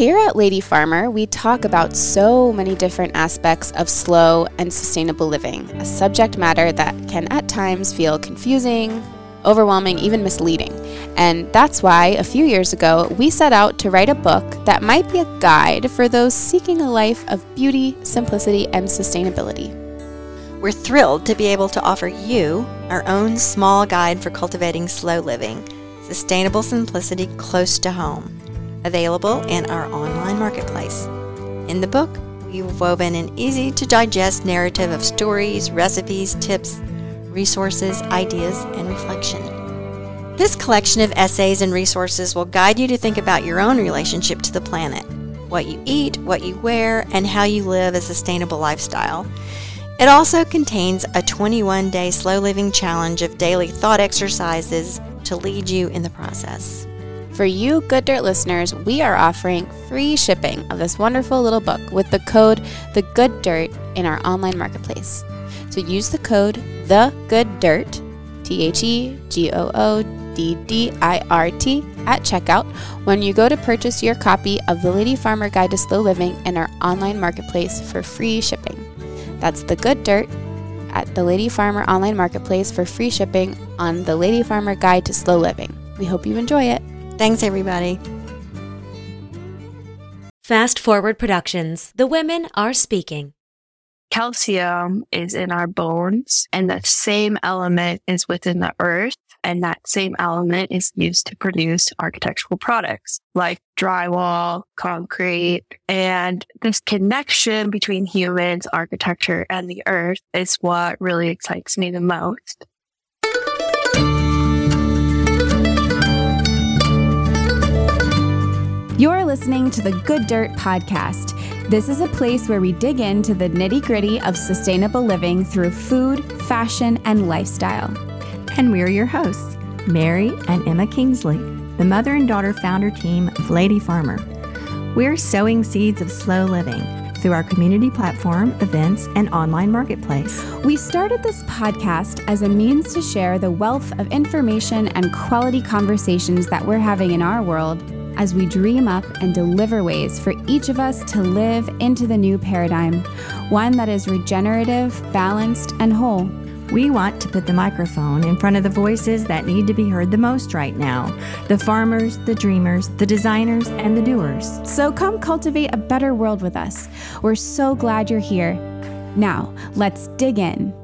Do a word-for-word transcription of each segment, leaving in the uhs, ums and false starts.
Here at Lady Farmer, we talk about so many different aspects of slow and sustainable living, a subject matter that can at times feel confusing, overwhelming, even misleading. And that's why a few years ago, we set out to write a book that might be a guide for those seeking a life of beauty, simplicity, and sustainability. We're thrilled to be able to offer you our own small guide for cultivating slow living, sustainable simplicity close to home, available in our online marketplace. In the book, we've woven an easy-to-digest narrative of stories, recipes, tips, resources, ideas, and reflection. This collection of essays and resources will guide you to think about your own relationship to the planet, what you eat, what you wear, and how you live a sustainable lifestyle. It also contains a twenty-one day slow living challenge of daily thought exercises to lead you in the process. For you Good Dirt listeners, we are offering free shipping of this wonderful little book with the code The Good Dirt in our online marketplace. So use the code The Good Dirt, T H E G O O D D I R T, at checkout when you go to purchase your copy of The Lady Farmer Guide to Slow Living in our online marketplace for free shipping. That's The Good Dirt at the Lady Farmer online marketplace for free shipping on The Lady Farmer Guide to Slow Living. We hope you enjoy it. Thanks, everybody. Fast Forward Productions. The women are speaking. Calcium is in our bones, and that same element is within the earth, and that same element is used to produce architectural products like drywall, concrete, and this connection between humans, architecture, and the earth is what really excites me the most. You're listening to the Good Dirt Podcast. This is a place where we dig into the nitty-gritty of sustainable living through food, fashion, and lifestyle. And we're your hosts, Mary and Emma Kingsley, the mother and daughter founder team of Lady Farmer. We're sowing seeds of slow living through our community platform, events, and online marketplace. We started this podcast as a means to share the wealth of information and quality conversations that we're having in our world, as we dream up and deliver ways for each of us to live into the new paradigm, one that is regenerative, balanced, and whole. We want to put the microphone in front of the voices that need to be heard the most right now, the farmers, the dreamers, the designers, and the doers. So come cultivate a better world with us. We're so glad you're here. Now, let's dig in.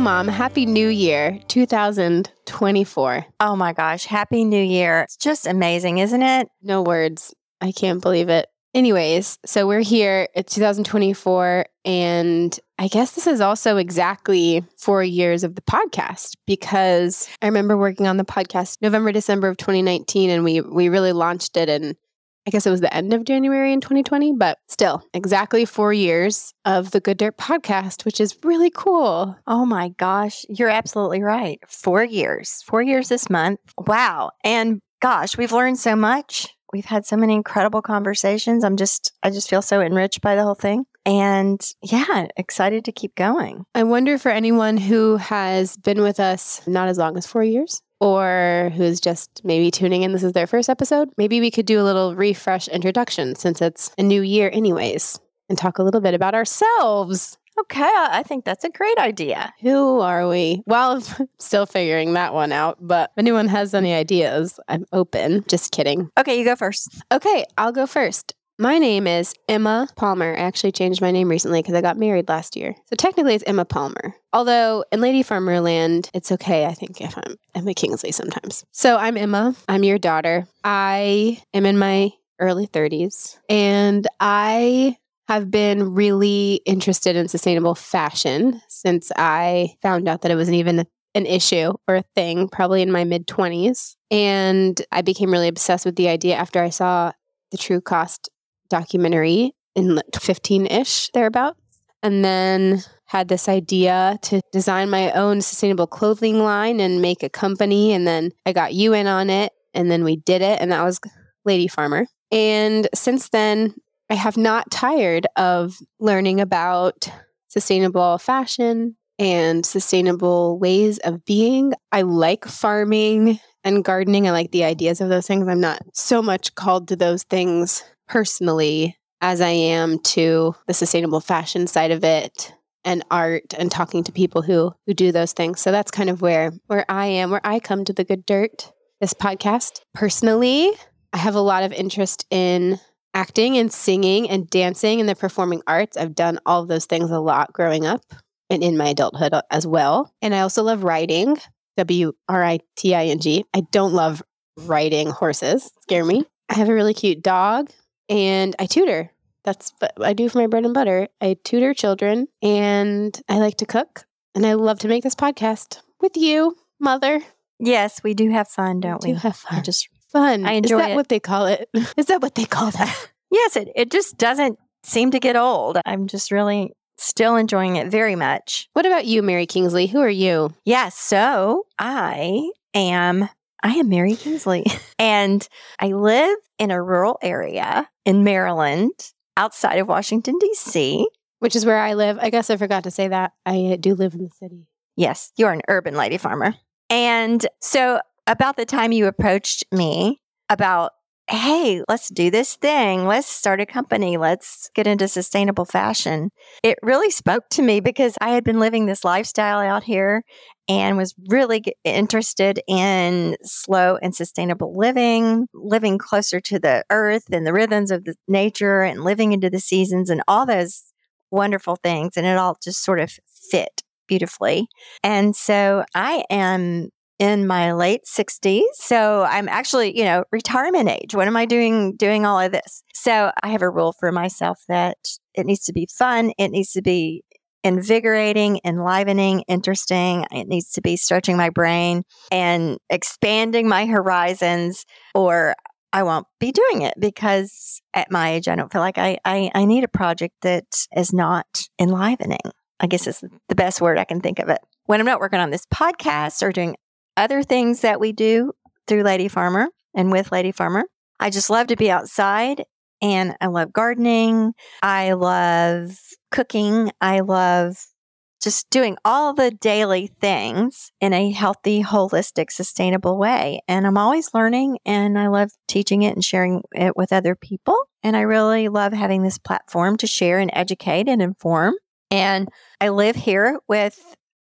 Mom, happy new year, two thousand twenty-four. Oh my gosh, happy new year. It's just amazing, isn't it? No words. I can't believe it. Anyways, so we're here, it's two thousand twenty-four, and I guess this is also exactly four years of the podcast, because I remember working on the podcast November, December of twenty nineteen, and we we really launched it in, I guess it was the end of January in twenty twenty, but still exactly four years of the Good Dirt Podcast, which is really cool. Oh my gosh. You're absolutely right. Four years, four years this month. Wow. And gosh, we've learned so much. We've had so many incredible conversations. I'm just, I just feel so enriched by the whole thing. And yeah, excited to keep going. I wonder for anyone who has been with us not as long as four years, or who's just maybe tuning in, this is their first episode, maybe we could do a little refresh introduction since it's a new year anyways, and talk a little bit about ourselves. Okay, I think that's a great idea. Who are we? Well, I'm still figuring that one out, but if anyone has any ideas, I'm open. Just kidding. Okay, you go first. Okay, I'll go first. My name is Emma Palmer. I actually changed my name recently because I got married last year. So technically it's Emma Palmer. Although in Lady Farmer land, it's okay, I think, if I'm Emma Kingsley sometimes. So I'm Emma. I'm your daughter. I am in my early thirties, and I have been really interested in sustainable fashion since I found out that it wasn't even a an issue or a thing, probably in my mid-twenties. And I became really obsessed with the idea after I saw The True Cost documentary in fifteen-ish, thereabouts, and then had this idea to design my own sustainable clothing line and make a company. And then I got you in on it, and then we did it. And that was Lady Farmer. And since then, I have not tired of learning about sustainable fashion and sustainable ways of being. I like farming and gardening. I like the ideas of those things. I'm not so much called to those things personally as I am to the sustainable fashion side of it and art and talking to people who who do those things. So that's kind of where where I am, where I come to the Good Dirt, this podcast. Personally, I have a lot of interest in acting and singing and dancing and the performing arts. I've done all of those things a lot growing up and in my adulthood as well. And I also love riding, W R I T I N G. I don't love riding horses, scare me. I have a really cute dog and I tutor. That's what I do for my bread and butter. I tutor children and I like to cook and I love to make this podcast with you, Mother. Yes, we do have fun, don't we? We do have fun. I just Fun. I enjoy it. Is that it. what they call it? Is that what they call that? Yes, it, it just doesn't seem to get old. I'm just really still enjoying it very much. What about you, Mary Kingsley? Who are you? Yeah, so I am, I am Mary Kingsley. And I live in a rural area in Maryland outside of Washington, D C. Which is where I live. I guess I forgot to say that. I do live in the city. Yes, you're an urban lady farmer. And so about the time you approached me about, hey, let's do this thing. Let's start a company. Let's get into sustainable fashion. It really spoke to me because I had been living this lifestyle out here and was really interested in slow and sustainable living, living closer to the earth and the rhythms of the nature and living into the seasons and all those wonderful things. And it all just sort of fit beautifully. And so I am in my late sixties. So I'm actually, you know, retirement age. What am I doing, doing all of this? So I have a rule for myself that it needs to be fun. It needs to be invigorating, enlivening, interesting. It needs to be stretching my brain and expanding my horizons, or I won't be doing it because at my age, I don't feel like I, I, I need a project that is not enlivening. I guess is the best word I can think of it. When I'm not working on this podcast or doing other things that we do through Lady Farmer and with Lady Farmer, I just love to be outside and I love gardening. I love cooking. I love just doing all the daily things in a healthy, holistic, sustainable way. And I'm always learning and I love teaching it and sharing it with other people. And I really love having this platform to share and educate and inform. And I live here with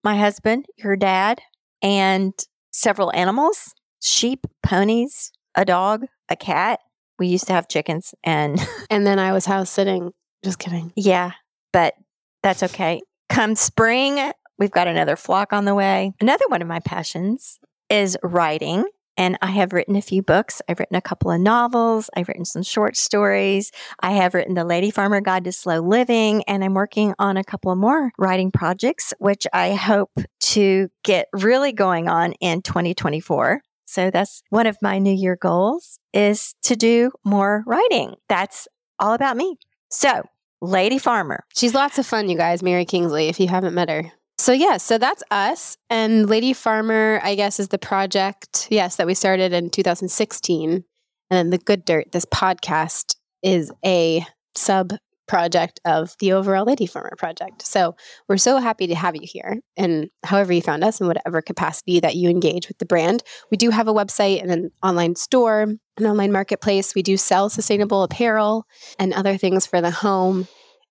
my husband, your dad, and several animals, sheep, ponies, a dog, a cat. We used to have chickens and... and then I was house sitting. Just kidding. Yeah, but that's okay. Come spring, we've got another flock on the way. Another one of my passions is writing. And I have written a few books. I've written a couple of novels. I've written some short stories. I have written The Lady Farmer Guide to Slow Living. And I'm working on a couple of more writing projects, which I hope to get really going on in twenty twenty-four. So that's one of my New Year goals, is to do more writing. That's all about me. So Lady Farmer. She's lots of fun, you guys, Mary Kingsley, if you haven't met her. So yeah, so that's us. And Lady Farmer, I guess, is the project, yes, that we started in two thousand sixteen. And then The Good Dirt, this podcast, is a sub-project of the overall Lady Farmer project. So we're so happy to have you here. And however you found us, in whatever capacity that you engage with the brand, we do have a website and an online store, an online marketplace. We do sell sustainable apparel and other things for the home.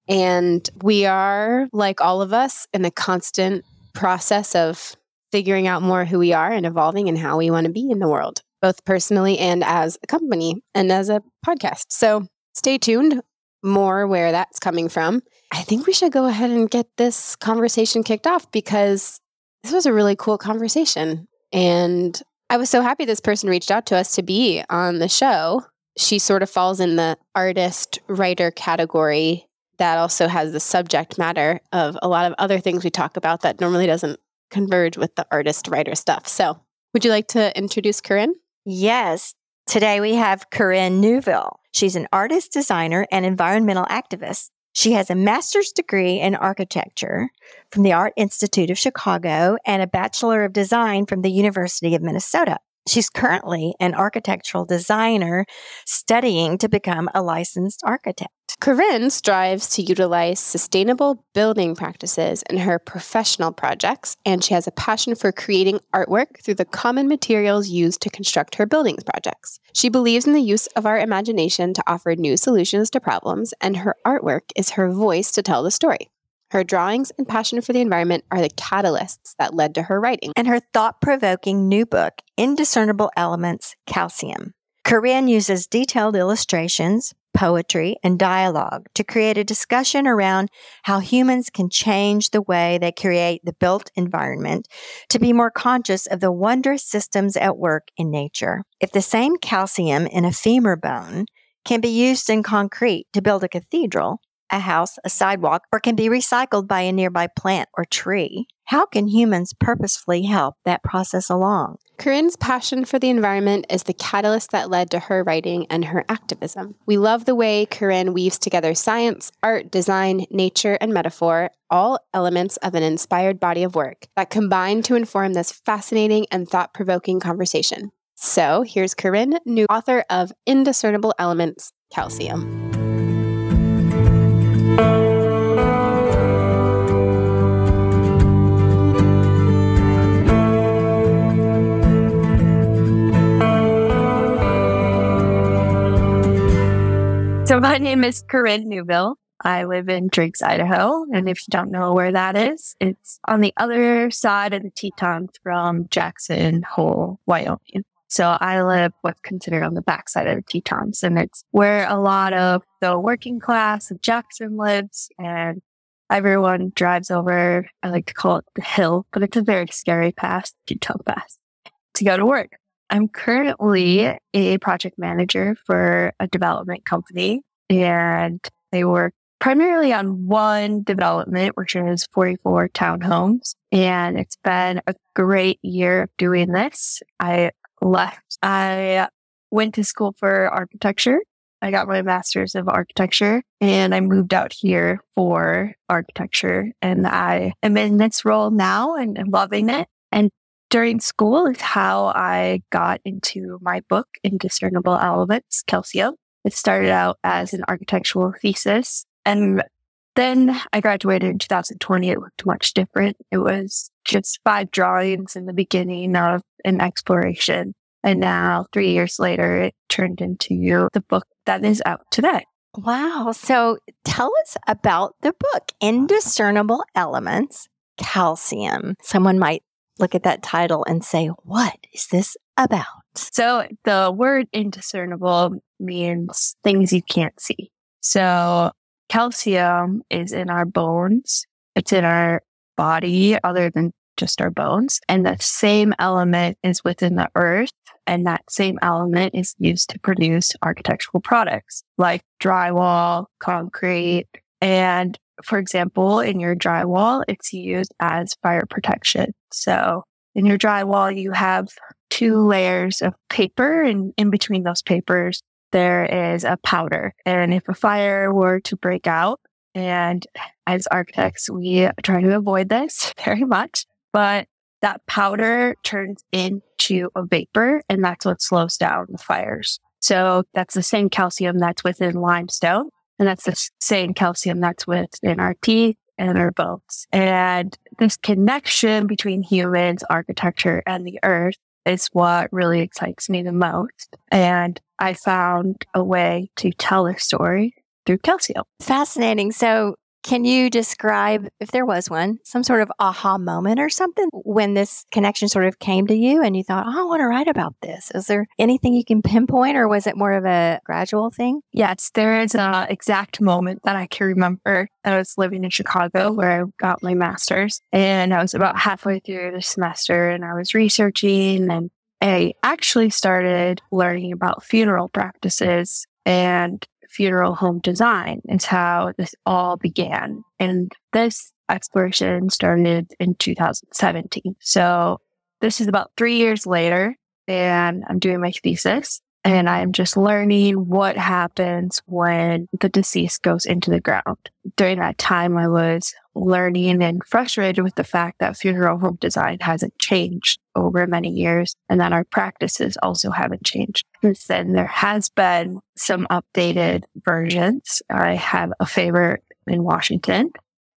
And we are, like all of us, in a constant process of figuring out more who we are and evolving and how we want to be in the world, both personally and as a company and as a podcast. So stay tuned, more where that's coming from. I think we should go ahead and get this conversation kicked off because this was a really cool conversation. And I was so happy this person reached out to us to be on the show. She sort of falls in the artist writer category that also has the subject matter of a lot of other things we talk about that normally doesn't converge with the artist-writer stuff. So would you like to introduce Korynn? Yes. Today we have Korynn Newville. She's an artist, designer, and environmental activist. She has a master's degree in architecture from the Art Institute of Chicago and a Bachelor of Design from the University of Minnesota. She's currently an architectural designer studying to become a licensed architect. Korynn strives to utilize sustainable building practices in her professional projects, and she has a passion for creating artwork through the common materials used to construct her buildings projects. She believes in the use of our imagination to offer new solutions to problems, and her artwork is her voice to tell the story. Her drawings and passion for the environment are the catalysts that led to her writing. And her thought-provoking new book, Indiscernible Elements: Calcium. Korynn uses detailed illustrations, poetry, and dialogue to create a discussion around how humans can change the way they create the built environment to be more conscious of the wondrous systems at work in nature. If the same calcium in a femur bone can be used in concrete to build a cathedral, a house, a sidewalk, or can be recycled by a nearby plant or tree, how can humans purposefully help that process along? Korynn's passion for the environment is the catalyst that led to her writing and her activism. We love the way Korynn weaves together science, art, design, nature, and metaphor, all elements of an inspired body of work that combine to inform this fascinating and thought-provoking conversation. So here's Korynn Newville, author of Indiscernible Elements: Calcium. So my name is Korynn Newville. I live in Driggs, Idaho. And if you don't know where that is, it's on the other side of the Teton from Jackson Hole, Wyoming. So I live what's considered on the backside of the Tetons. And it's where a lot of the working class of Jackson lives. And everyone drives over, I like to call it the hill, but it's a very scary pass, Teton Pass, to go to work. I'm currently a project manager for a development company, and they work primarily on one development, which is forty-four townhomes, and it's been a great year of doing this. I left. I went to school for architecture. I got my master's of architecture, and I moved out here for architecture, and I am in this role now, and I'm loving it. And during school is how I got into my book, Indiscernible Elements, Calcium. It started out as an architectural thesis. And then I graduated in two thousand twenty. It looked much different. It was just five drawings in the beginning of an exploration. And now, three years later, it turned into the book that is out today. Wow. So tell us about the book, Indiscernible Elements, Calcium. Someone might look at that title and say, what is this about? So the word indiscernible means things you can't see. So calcium is in our bones. It's in our body other than just our bones. And that same element is within the earth. And that same element is used to produce architectural products like drywall, concrete, and for example, in your drywall, it's used as fire protection. So in your drywall, you have two layers of paper, and in between those papers, there is a powder. And if a fire were to break out, and as architects, we try to avoid this very much, but that powder turns into a vapor, and that's what slows down the fires. So that's the same calcium that's within limestone. And that's the same calcium that's within our teeth and our bones. And this connection between humans, architecture, and the earth is what really excites me the most. And I found a way to tell a story through calcium. Fascinating. So can you describe, if there was one, some sort of aha moment or something when this connection sort of came to you and you thought, oh, I want to write about this? Is there anything you can pinpoint, or was it more of a gradual thing? Yes, there is an exact moment that I can remember. I was living in Chicago where I got my master's, and I was about halfway through the semester, and I was researching, and I actually started learning about funeral practices and funeral home design is how this all began. And this exploration started in two thousand seventeen. So this is about three years later, and I'm doing my thesis. And I'm just learning what happens when the deceased goes into the ground. During that time, I was learning and frustrated with the fact that funeral home design hasn't changed over many years and that our practices also haven't changed. Since then, there has been some updated versions. I have a favorite in Washington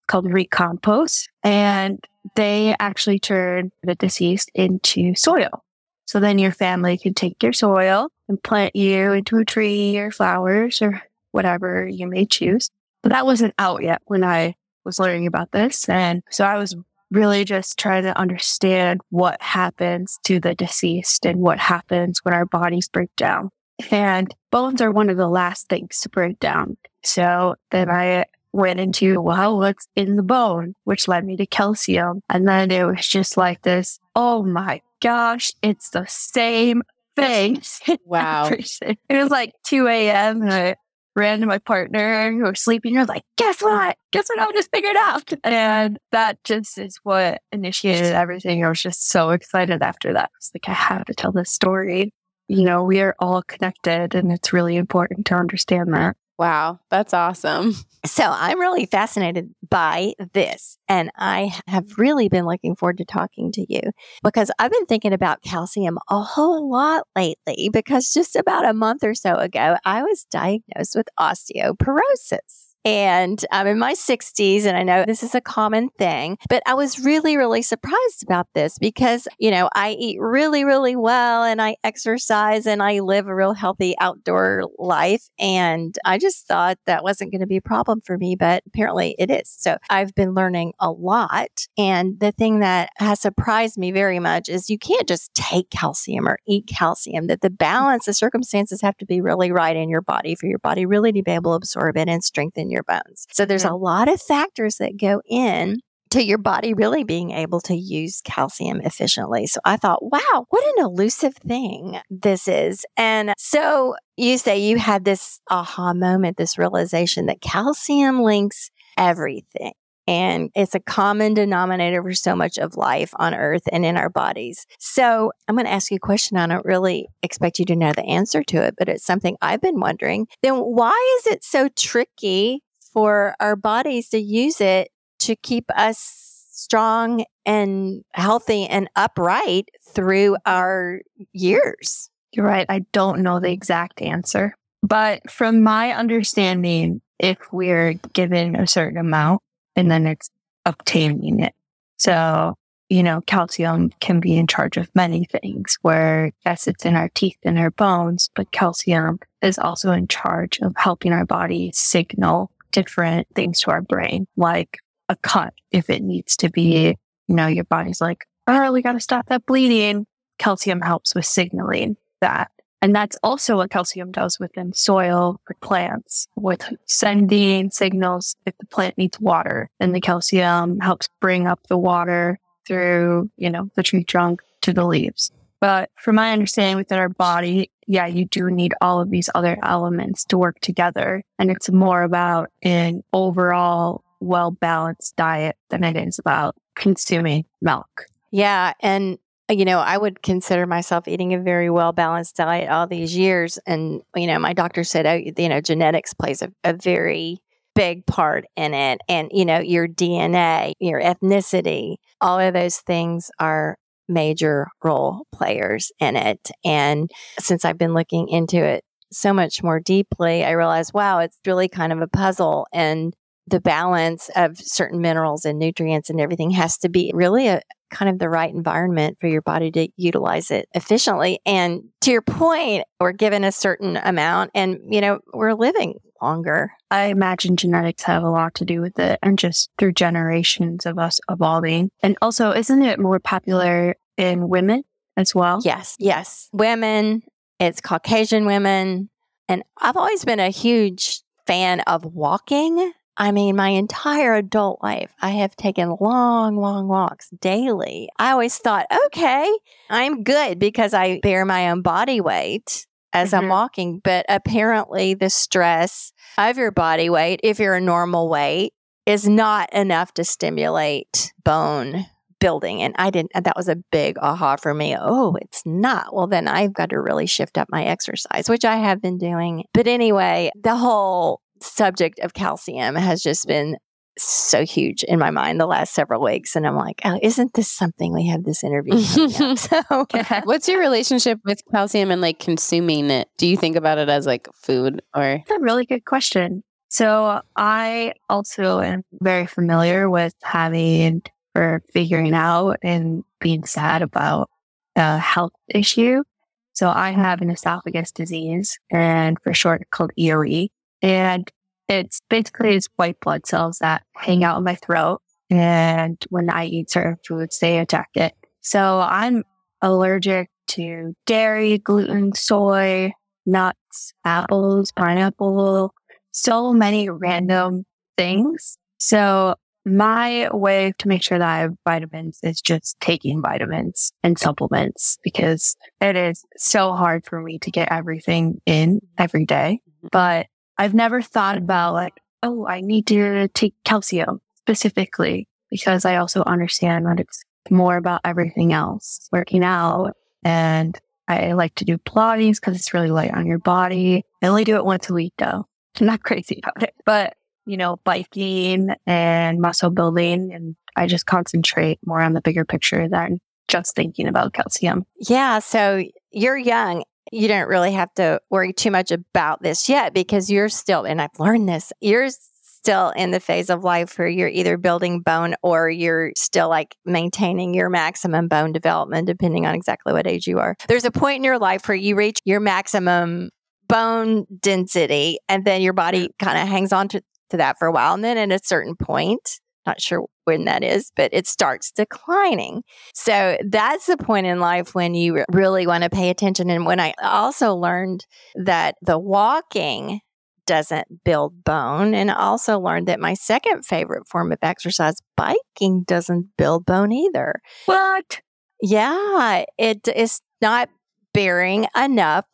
called Recompose, and they actually turn the deceased into soil. So then your family can take your soil and plant you into a tree or flowers or whatever you may choose. But that wasn't out yet when I was learning about this. And so I was really just trying to understand what happens to the deceased and what happens when our bodies break down. And bones are one of the last things to break down. So then I went into, well, what's in the bone, which led me to calcium. And then it was just like this, oh my gosh, it's the same thing. Wow. It was like two a.m. and I ran to my partner who was sleeping. I was like, guess what? Guess what I just figured out? And that just is what initiated everything. I was just so excited after that. I was like, I have to tell this story. You know, we are all connected and it's really important to understand that. Wow, that's awesome. So I'm really fascinated by this, and I have really been looking forward to talking to you because I've been thinking about calcium a whole lot lately because just about a month or so ago, I was diagnosed with osteoporosis. And I'm in my sixties, and I know this is a common thing, but I was really, really surprised about this because, you know, I eat really, really well, and I exercise, and I live a real healthy outdoor life. And I just thought that wasn't going to be a problem for me, but apparently it is. So I've been learning a lot. And the thing that has surprised me very much is you can't just take calcium or eat calcium, that the balance, the circumstances have to be really right in your body for your body really to be able to absorb it and strengthen your your bones. So there's a lot of factors that go in to your body really being able to use calcium efficiently. So I thought, wow, what an elusive thing this is. And so you say you had this aha moment, this realization that calcium links everything. And it's a common denominator for so much of life on earth and in our bodies. So I'm going to ask you a question. I don't really expect you to know the answer to it, but it's something I've been wondering. Then why is it so tricky for our bodies to use it to keep us strong and healthy and upright through our years? You're right. I don't know the exact answer. But from my understanding, if we're given a certain amount, and then it's obtaining it. So, you know, calcium can be in charge of many things where, yes, it's in our teeth and our bones, but calcium is also in charge of helping our body signal different things to our brain, like a cut. If it needs to be, you know, your body's like, oh, we got to stop that bleeding. Calcium helps with signaling that. And that's also what calcium does within soil for plants, with sending signals. If the plant needs water, then the calcium helps bring up the water through, you know, the tree trunk to the leaves. But from my understanding within our body, yeah, you do need all of these other elements to work together. And it's more about an overall well-balanced diet than it is about consuming milk. Yeah. And you know, I would consider myself eating a very well-balanced diet all these years. And, you know, my doctor said, oh, you know, genetics plays a, a very big part in it. And, you know, your D N A, your ethnicity, all of those things are major role players in it. And since I've been looking into it so much more deeply, I realized, wow, it's really kind of a puzzle. And the balance of certain minerals and nutrients and everything has to be really a kind of the right environment for your body to utilize it efficiently. And to your point, we're given a certain amount and, you know, we're living longer. I imagine genetics have a lot to do with it and just through generations of us evolving. And also, isn't it more popular in women as well? Yes. Yes. Women, it's Caucasian women. And I've always been a huge fan of walking. I mean, my entire adult life, I have taken long, long walks daily. I always thought, okay, I'm good because I bear my own body weight as mm-hmm. I'm walking. But apparently the stress of your body weight, if you're a normal weight, is not enough to stimulate bone building. And I didn't, that was a big aha for me. Oh, it's not. Well, then I've got to really shift up my exercise, which I have been doing. But anyway, the whole subject of calcium has just been so huge in my mind the last several weeks. And I'm like, oh, isn't this something? We have this interview coming up. So, okay. What's your relationship with calcium and like consuming it? Do you think about it as like food or? That's a really good question. So I also am very familiar with having or figuring out and being sad about a health issue. So I have an esophagus disease, and for short called E O E. And it's basically it's white blood cells that hang out in my throat. And when I eat certain foods, they attack it. So I'm allergic to dairy, gluten, soy, nuts, apples, pineapple, so many random things. So my way to make sure that I have vitamins is just taking vitamins and supplements, because it is so hard for me to get everything in every day. But I've never thought about like, oh, I need to take calcium specifically, because I also understand that it's more about everything else, working out. And I like to do Pilates because it's really light on your body. I only do it once a week though. I'm not crazy about it, but you know, biking and muscle building. And I just concentrate more on the bigger picture than just thinking about calcium. Yeah. So you're young. You don't really have to worry too much about this yet, because you're still, and I've learned this, you're still in the phase of life where you're either building bone or you're still like maintaining your maximum bone development, depending on exactly what age you are. There's a point in your life where you reach your maximum bone density, and then your body kind of hangs on to, to that for a while. And then at a certain point, not sure when that is, but it starts declining. So that's the point in life when you really want to pay attention. And when I also learned that the walking doesn't build bone, and I also learned that my second favorite form of exercise, biking, doesn't build bone either. What? Yeah, it is not bearing enough.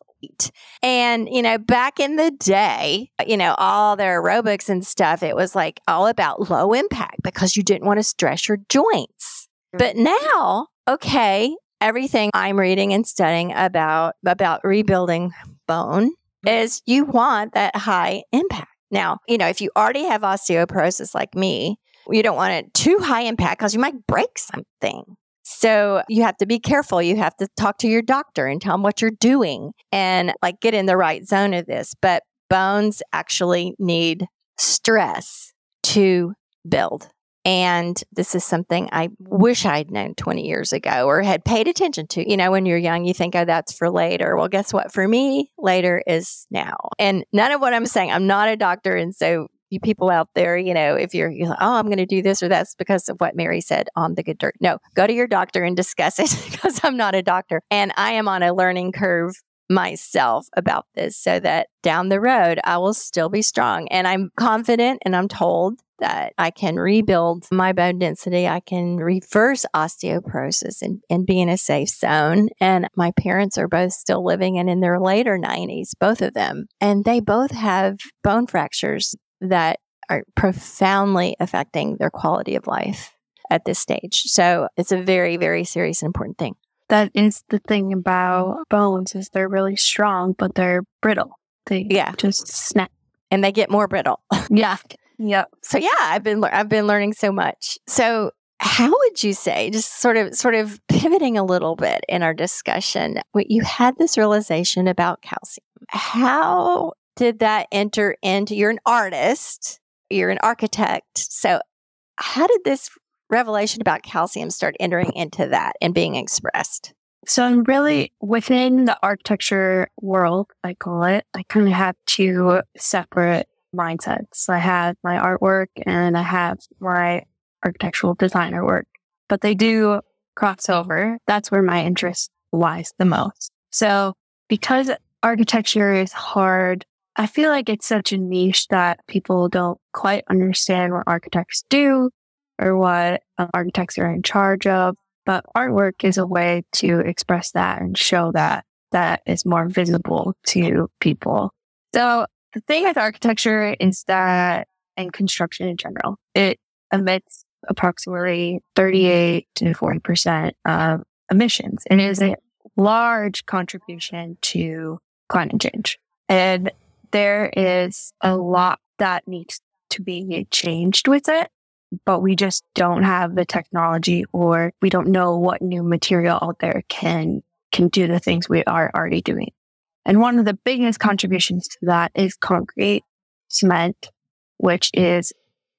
And, you know, back in the day, you know, all their aerobics and stuff, it was like all about low impact because you didn't want to stress your joints. But now, okay, everything I'm reading and studying about, about rebuilding bone is you want that high impact. Now, you know, if you already have osteoporosis like me, you don't want it too high impact because you might break something. So you have to be careful. You have to talk to your doctor and tell them what you're doing and like get in the right zone of this. But bones actually need stress to build. And this is something I wish I'd known twenty years ago or had paid attention to. You know, when you're young, you think, oh, that's for later. Well, guess what? For me, later is now. And none of what I'm saying, I'm not a doctor. And so you people out there, you know, if you're, you're like, oh, I'm going to do this or that's because of what Mary said on The Good Dirt. No, go to your doctor and discuss it because I'm not a doctor. And I am on a learning curve myself about this so that down the road, I will still be strong. And I'm confident and I'm told that I can rebuild my bone density. I can reverse osteoporosis and, and be in a safe zone. And my parents are both still living and in their later nineties, both of them. And they both have bone fractures that are profoundly affecting their quality of life at this stage. So it's a very, very serious and important thing. That is the thing about bones is they're really strong, but they're brittle. They yeah. just snap. And they get more brittle. Yeah. Yep. So yeah, I've been, le- I've been learning so much. So how would you say, just sort of sort of pivoting a little bit in our discussion, what you had this realization about calcium. How did that enter into, you're an artist, you're an architect. So how did this revelation about calcium start entering into that and being expressed? So I'm really within the architecture world, I call it, I kind of have two separate mindsets. I have my artwork and I have my architectural designer work, but they do cross over. That's where my interest lies the most. So because architecture is hard, I feel like it's such a niche that people don't quite understand what architects do or what uh, architects are in charge of. But artwork is a way to express that and show that that is more visible to people. So the thing with architecture is that, and construction in general, it emits approximately thirty-eight to forty percent of emissions, and it is a large contribution to climate change. And there is a lot that needs to be changed with it, but we just don't have the technology, or we don't know what new material out there can can do the things we are already doing. And one of the biggest contributions to that is concrete, cement, which is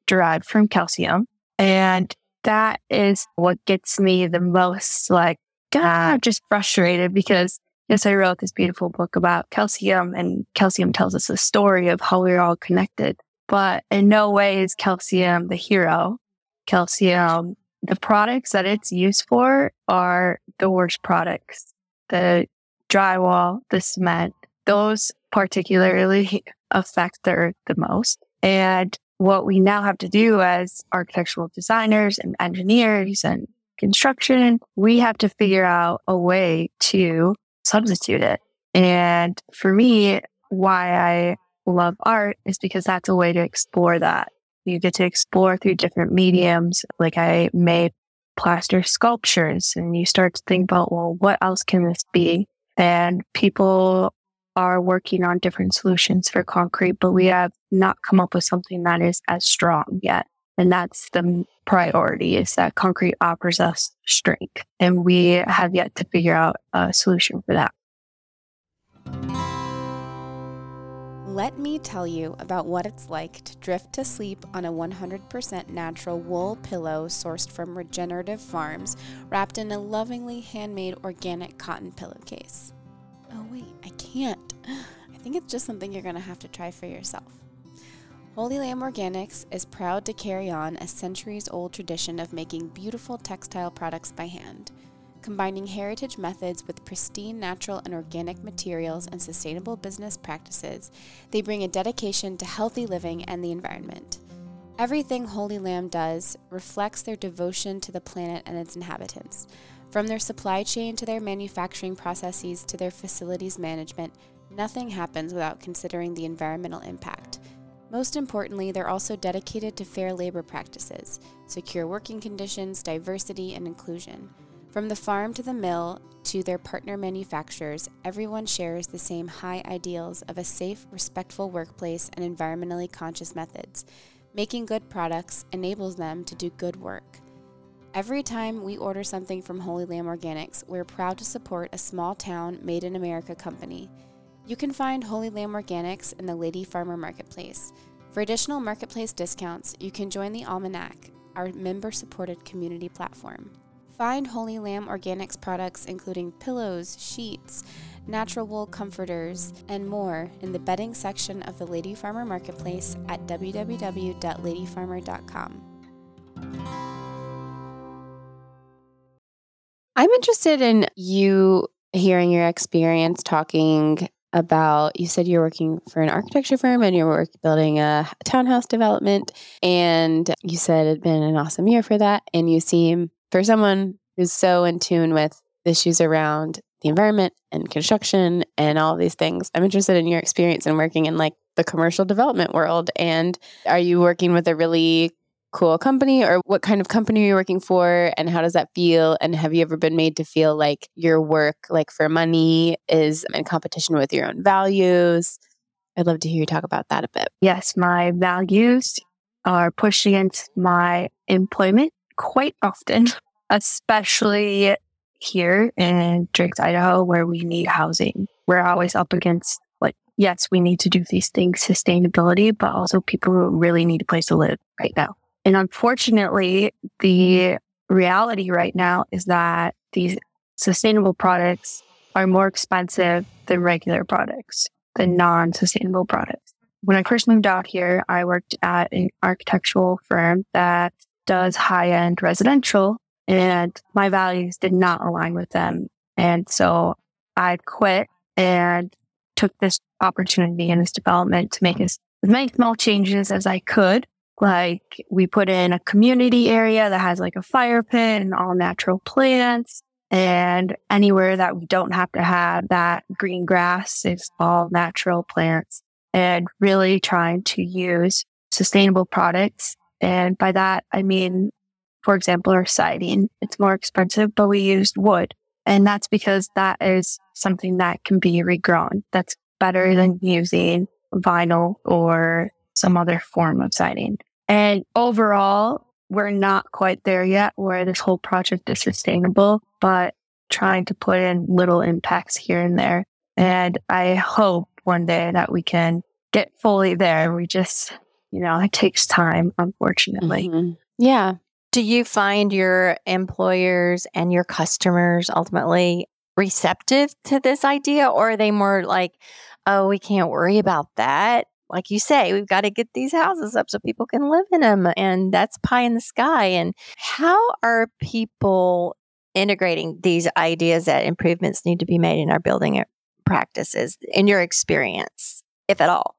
derived from calcium. And that is what gets me the most, like, God, just frustrated, because yes, I wrote this beautiful book about calcium, and calcium tells us the story of how we're all connected. But in no way is calcium the hero. Calcium, the products that it's used for are the worst products. The drywall, the cement, those particularly affect the earth the most. And what we now have to do as architectural designers and engineers and construction, we have to figure out a way to substitute it. And for me, why I love art is because that's a way to explore that. You get to explore through different mediums. Like, I made plaster sculptures, and you start to think about, well, what else can this be? And people are working on different solutions for concrete, but we have not come up with something that is as strong yet. And that's the priority, is that concrete offers us strength, and we have yet to figure out a solution for that. Let me tell you about what it's like to drift to sleep on a one hundred percent natural wool pillow sourced from regenerative farms, wrapped in a lovingly handmade organic cotton pillowcase. Oh wait, I can't. I think it's just something you're going to have to try for yourself. Holy Lamb Organics is proud to carry on a centuries-old tradition of making beautiful textile products by hand. Combining heritage methods with pristine natural and organic materials and sustainable business practices, they bring a dedication to healthy living and the environment. Everything Holy Lamb does reflects their devotion to the planet and its inhabitants. From their supply chain to their manufacturing processes to their facilities management, nothing happens without considering the environmental impact. Most importantly, they're also dedicated to fair labor practices, secure working conditions, diversity, and inclusion. From the farm to the mill to their partner manufacturers, everyone shares the same high ideals of a safe, respectful workplace and environmentally conscious methods. Making good products enables them to do good work. Every time we order something from Holy Lamb Organics, we're proud to support a small town made in America company. You can find Holy Lamb Organics in the Lady Farmer Marketplace. For additional marketplace discounts, you can join the ALMANAC, our member-supported community platform. Find Holy Lamb Organics products including pillows, sheets, natural wool comforters, and more in the bedding section of the Lady Farmer Marketplace at w w w dot lady farmer dot com. I'm interested in you hearing your experience talking about, you said you're working for an architecture firm and you're work building a townhouse development, and you said it'd been an awesome year for that, and you seem, for someone who's so in tune with issues around the environment and construction and all of these things, I'm interested in your experience in working in like the commercial development world. And are you working with a really cool company, or what kind of company are you working for, and how does that feel? And have you ever been made to feel like your work, like for money, is in competition with your own values? I'd love to hear you talk about that a bit. Yes, my values are pushed against my employment quite often, especially here in Driggs, Idaho, where we need housing. We're always up against, like, yes, we need to do these things, sustainability, but also people who really need a place to live right now. And unfortunately, the reality right now is that these sustainable products are more expensive than regular products, than non-sustainable products. When I first moved out here, I worked at an architectural firm that does high-end residential, and my values did not align with them. And so I quit and took this opportunity and this development to make as many small changes as I could. Like, we put in a community area that has like a fire pit and all natural plants, and anywhere that we don't have to have that green grass is all natural plants, and really trying to use sustainable products. And by that, I mean for example, or siding. It's more expensive, but we used wood. And that's because that is something that can be regrown. That's better than using vinyl or some other form of siding. And overall, we're not quite there yet where this whole project is sustainable, but trying to put in little impacts here and there. And I hope one day that we can get fully there. We just, you know, it takes time, unfortunately. Mm-hmm. Yeah. Do you find your employers and your customers ultimately receptive to this idea? Or are they more like, oh, we can't worry about that? Like you say, we've got to get these houses up so people can live in them. And that's pie in the sky. And how are people integrating these ideas that improvements need to be made in our building practices, in your experience, if at all?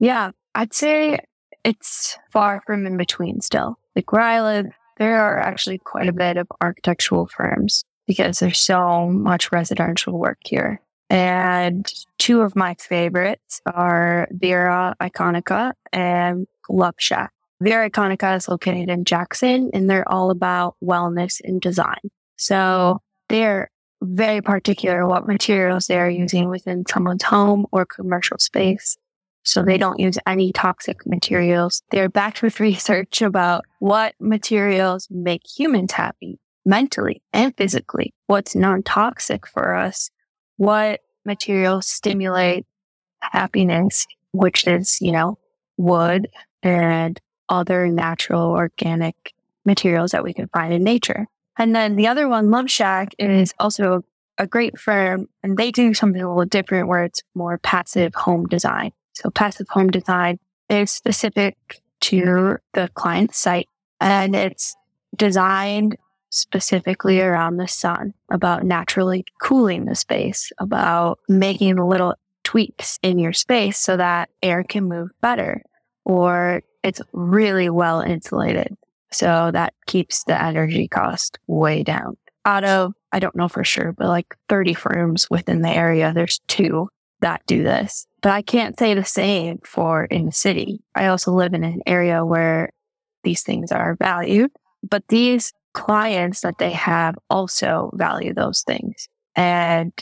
Yeah, I'd say it's far from in between still. Like where I live, there are actually quite a bit of architectural firms because there's so much residential work here. And two of my favorites are Vera Iconica and Love Shack. Vera Iconica is located in Jackson, and they're all about wellness and design. So they're very particular what materials they're using within someone's home or commercial space. So they don't use any toxic materials. They're backed with research about what materials make humans happy mentally and physically, what's non-toxic for us, what materials stimulate happiness, which is, you know, wood and other natural organic materials that we can find in nature. And then the other one, Love Shack, is also a great firm, and they do something a little different where it's more passive home design. So passive home design is specific to the client's site, and it's designed specifically around the sun, about naturally cooling the space, about making little tweaks in your space so that air can move better, or it's really well insulated. So that keeps the energy cost way down. Out of, I don't know for sure, but like thirty firms within the area, there's two that do this. But I can't say the same for in the city. I also live in an area where these things are valued, but these clients that they have also value those things. And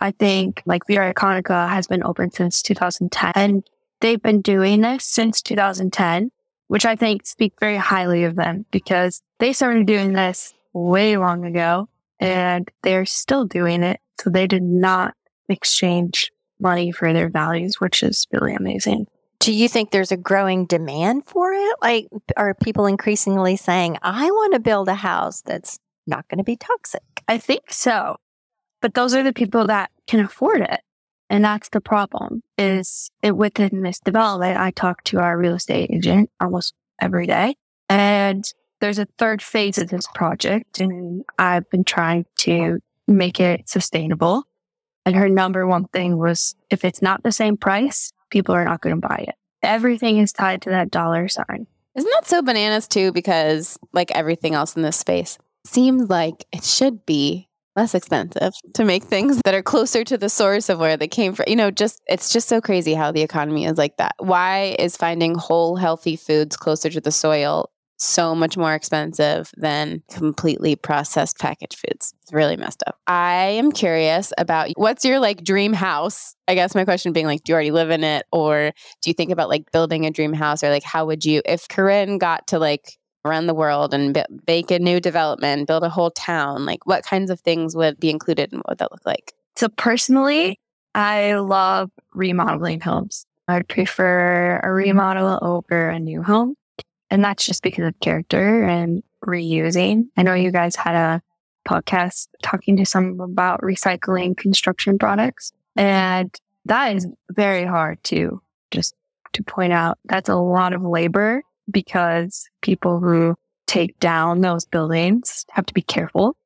I think like Vera Iconica has been open since two thousand ten. And they've been doing this since two thousand ten, which I think speaks very highly of them because they started doing this way long ago and they're still doing it. So they did not exchange money for their values, which is really amazing. Do you think there's a growing demand for it? Like, are people increasingly saying, I want to build a house that's not going to be toxic? I think so. But those are the people that can afford it. And that's the problem is it within this development. I talk to our real estate agent almost every day. And there's a third phase of this project. And I've been trying to make it sustainable. And her number one thing was, if it's not the same price, people are not going to buy it. Everything is tied to that dollar sign. Isn't that so bananas too? Because like everything else in this space seems like it should be less expensive to make things that are closer to the source of where they came from. You know, just it's just so crazy how the economy is like that. Why is finding whole, healthy foods closer to the soil so much more expensive than completely processed packaged foods? It's really messed up. I am curious about what's your like dream house? I guess my question being like, do you already live in it? Or do you think about like building a dream house? Or like, how would you, if Korynn got to like around the world and b- make a new development, build a whole town, like what kinds of things would be included and what would that look like? So personally, I love remodeling homes. I'd prefer a remodel over a new home. And that's just because of character and reusing. I know you guys had a podcast talking to some about recycling construction products. And that is very hard to just to point out. That's a lot of labor because people who take down those buildings have to be careful.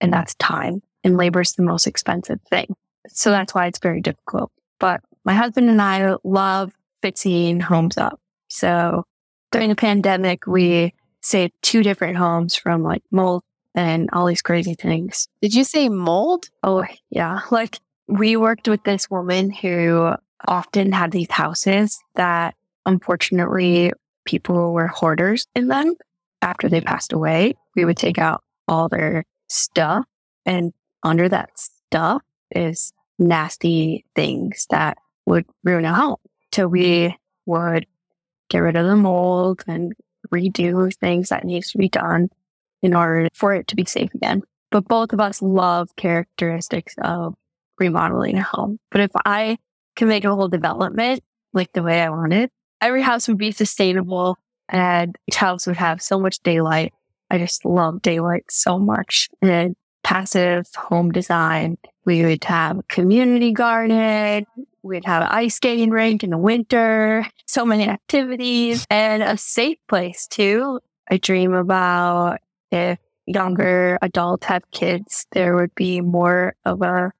And that's time. And labor is the most expensive thing. So that's why it's very difficult. But my husband and I love fixing homes up. So during the pandemic, we saved two different homes from like mold and all these crazy things. Did you say mold? Oh, yeah. Like we worked with this woman who often had these houses that unfortunately people were hoarders in them. after they passed away, we would take out all their stuff. And under that stuff is nasty things that would ruin a home. So we would get rid of the mold and redo things that needs to be done in order for it to be safe again. But both of us love characteristics of remodeling a home. But if I can make a whole development like the way I wanted, every house would be sustainable and each house would have so much daylight. I just love daylight so much. And passive home design, we would have a community garden, we'd have an ice skating rink in the winter, so many activities, and a safe place too. I dream about if younger adults have kids, there would be more of a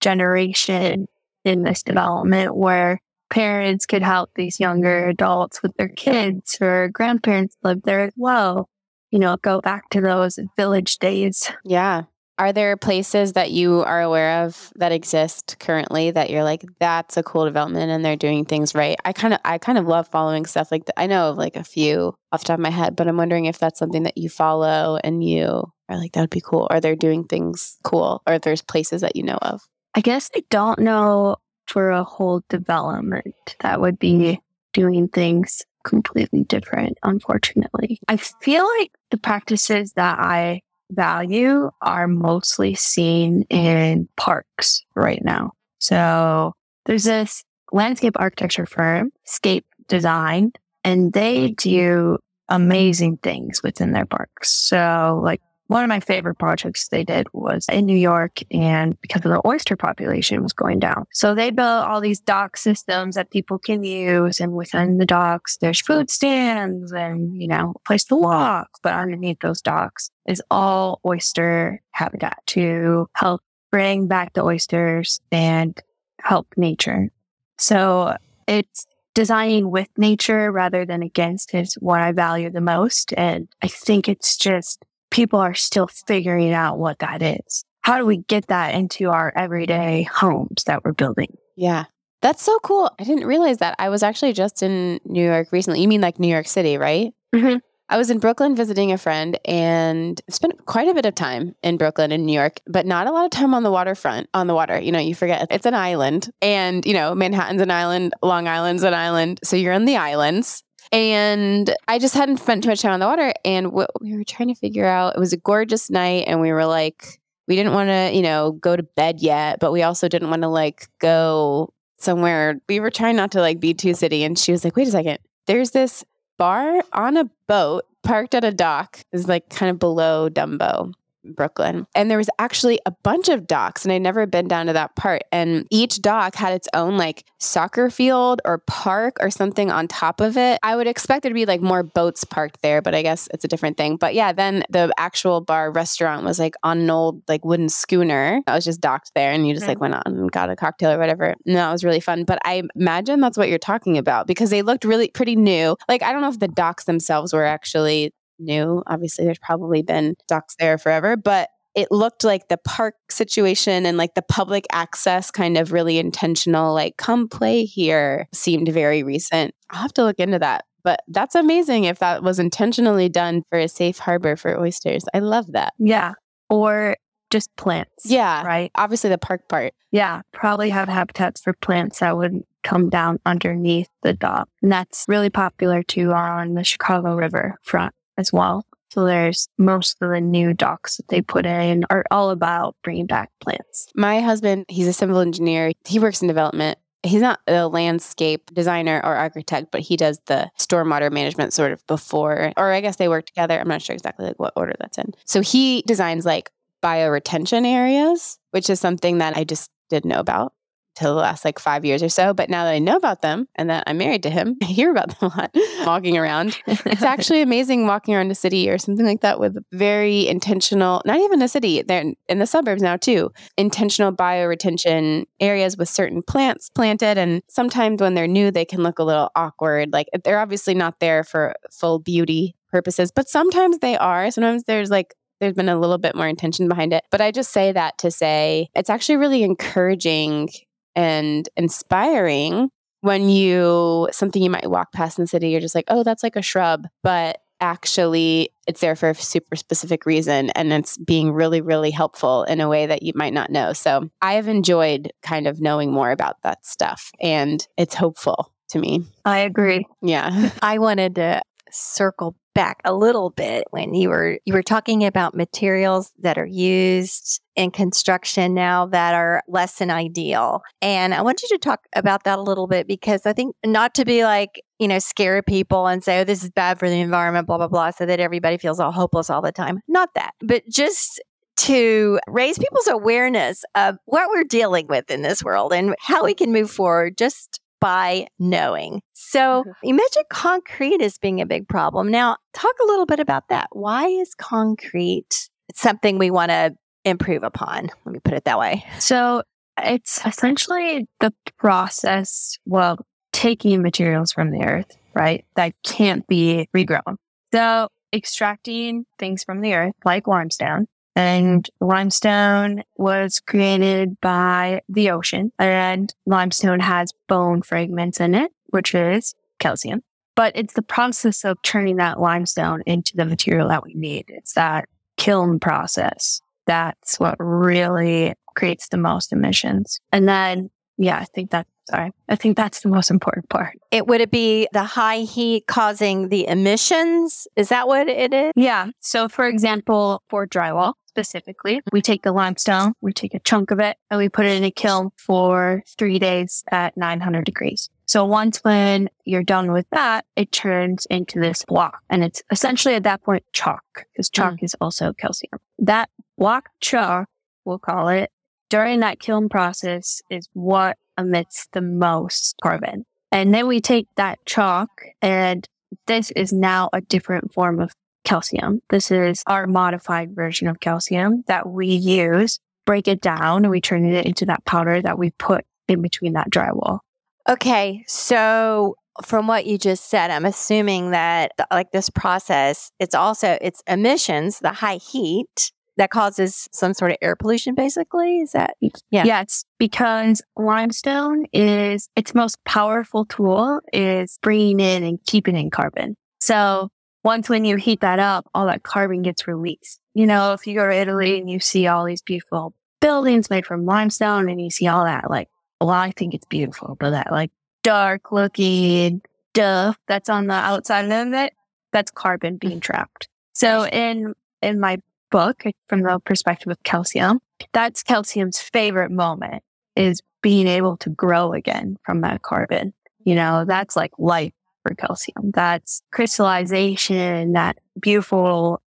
generation in this development where parents could help these younger adults with their kids, or grandparents live there as well. You know, go back to those village days. Yeah. Are there places that you are aware of that exist currently that you're like, that's a cool development and they're doing things right? I kind of I kind of love following stuff like that. I know of like a few off the top of my head, but I'm wondering if that's something that you follow and you are like, that would be cool. Or they're doing things cool, or there's places that you know of. I guess I don't know for a whole development that would be doing things completely different, unfortunately. I feel like the practices that I value are mostly seen in parks right now. So there's this landscape architecture firm, Scape Design, and they do amazing things within their parks. So like one of my favorite projects they did was in New York, and because of the oyster population was going down. So they built all these dock systems that people can use, and within the docks, there's food stands and, you know, a place to walk. But underneath those docks is all oyster habitat to help bring back the oysters and help nature. So it's designing with nature rather than against is what I value the most. And I think it's just people are still figuring out what that is. How do we get that into our everyday homes that we're building? Yeah. That's so cool. I didn't realize that. I was actually just in New York recently. You mean like New York City, right? Mm-hmm. I was in Brooklyn visiting a friend and spent quite a bit of time in Brooklyn and New York, but not a lot of time on the waterfront, on the water. You know, you forget it's an island, and, you know, Manhattan's an island, Long Island's an island. So you're in the islands. And I just hadn't spent too much time on the water, and what we were trying to figure out, it was a gorgeous night, and we were like, we didn't want to, you know, go to bed yet, but we also didn't want to like go somewhere. We were trying not to like be too city. And she was like, wait a second, there's this bar on a boat parked at a dock. It's like kind of below Dumbo, Brooklyn. And there was actually a bunch of docks, and I'd never been down to that part. And each dock had its own like soccer field or park or something on top of it. I would expect there to be like more boats parked there, but I guess it's a different thing. But yeah, then the actual bar restaurant was like on an old like wooden schooner. I was just docked there, and you just mm-hmm. like went out and got a cocktail or whatever. And that was really fun. But I imagine that's what you're talking about, because they looked really pretty new. Like, I don't know if the docks themselves were actually new. Obviously, there's probably been docks there forever, but it looked like the park situation and like the public access kind of really intentional, like come play here, seemed very recent. I'll have to look into that. But that's amazing if that was intentionally done for a safe harbor for oysters. I love that. Yeah. Or just plants. Yeah. Right. Obviously the park part. Yeah. Probably have habitats for plants that would come down underneath the dock. And that's really popular too on the Chicago River front as well. So there's most of the new docks that they put in are all about bringing back plants. My husband, he's a civil engineer. He works in development. He's not a landscape designer or architect, but he does the stormwater management sort of before, or I guess they work together. I'm not sure exactly like what order that's in. So he designs like bioretention areas, which is something that I just didn't know about till the last like five years or so. But now that I know about them and that I'm married to him, I hear about them a lot walking around. It's actually amazing walking around a city or something like that with very intentional, not even a city, they're in the suburbs now too, intentional bioretention areas with certain plants planted. And sometimes when they're new, they can look a little awkward. Like they're obviously not there for full beauty purposes, but sometimes they are. Sometimes there's like There's been a little bit more intention behind it. But I just say that to say it's actually really encouraging and inspiring when you, something you might walk past in the city, you're just like, oh, that's like a shrub. But actually it's there for a super specific reason, and it's being really, really helpful in a way that you might not know. So I have enjoyed kind of knowing more about that stuff, and it's hopeful to me. I agree. Yeah. I wanted to circle back a little bit when you were you were talking about materials that are used in construction now that are less than ideal. And I want you to talk about that a little bit, because I think, not to be like, you know, scare people and say, oh, this is bad for the environment, blah, blah, blah, so that everybody feels all hopeless all the time. Not that, but just to raise people's awareness of what we're dealing with in this world and how we can move forward just by knowing. So imagine concrete as being a big problem. Now, talk a little bit about that. Why is concrete something we want to improve upon? Let me put it that way. So it's essentially the process, well, taking materials from the earth, right, that can't be regrown. So extracting things from the earth, like limestone. And limestone was created by the ocean, and limestone has bone fragments in it, which is calcium. But it's the process of turning that limestone into the material that we need. It's that kiln process. That's what really creates the most emissions. And then, yeah, I think that, sorry, I think that's the most important part. It would it be the high heat causing the emissions? Is that what it is? Yeah. So for example, for drywall, specifically, we take the limestone, we take a chunk of it, and we put it in a kiln for three days at nine hundred degrees. So once when you're done with that, it turns into this block. And it's essentially at that point chalk, because chalk mm. is also calcium. That block chalk, we'll call it, during that kiln process is what emits the most carbon. And then we take that chalk, and this is now a different form of calcium. This is our modified version of calcium that we use, break it down, and we turn it into that powder that we put in between that drywall. Okay. So from what you just said, I'm assuming that the, like this process, it's also, it's emissions, the high heat that causes some sort of air pollution, basically. Is that? Yeah. Yes, because limestone is, its most powerful tool is bringing in and keeping in carbon. So once when you heat that up, all that carbon gets released. You know, if you go to Italy and you see all these beautiful buildings made from limestone and you see all that, like, well, I think it's beautiful, but that like dark looking stuff that's on the outside of it, that's carbon being trapped. So in, in my book, from the perspective of calcium, that's calcium's favorite moment, is being able to grow again from that carbon. You know, that's like life for calcium. That's crystallization, that beautiful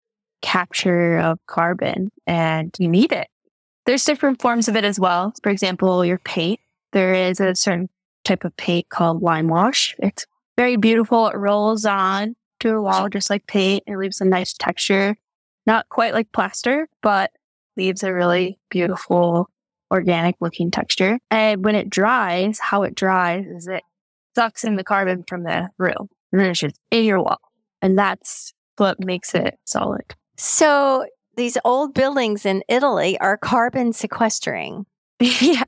capture of carbon, and you need it. There's different forms of it as well. For example, your paint. There is a certain type of paint called lime wash. It's very beautiful. It rolls on to a wall just like paint. It leaves a nice texture. Not quite like plaster, but leaves a really beautiful organic looking texture. And when it dries, how it dries is it sucks in the carbon from the room, and then it's just in your wall. And that's what makes it solid. So these old buildings in Italy are carbon sequestering. Yeah.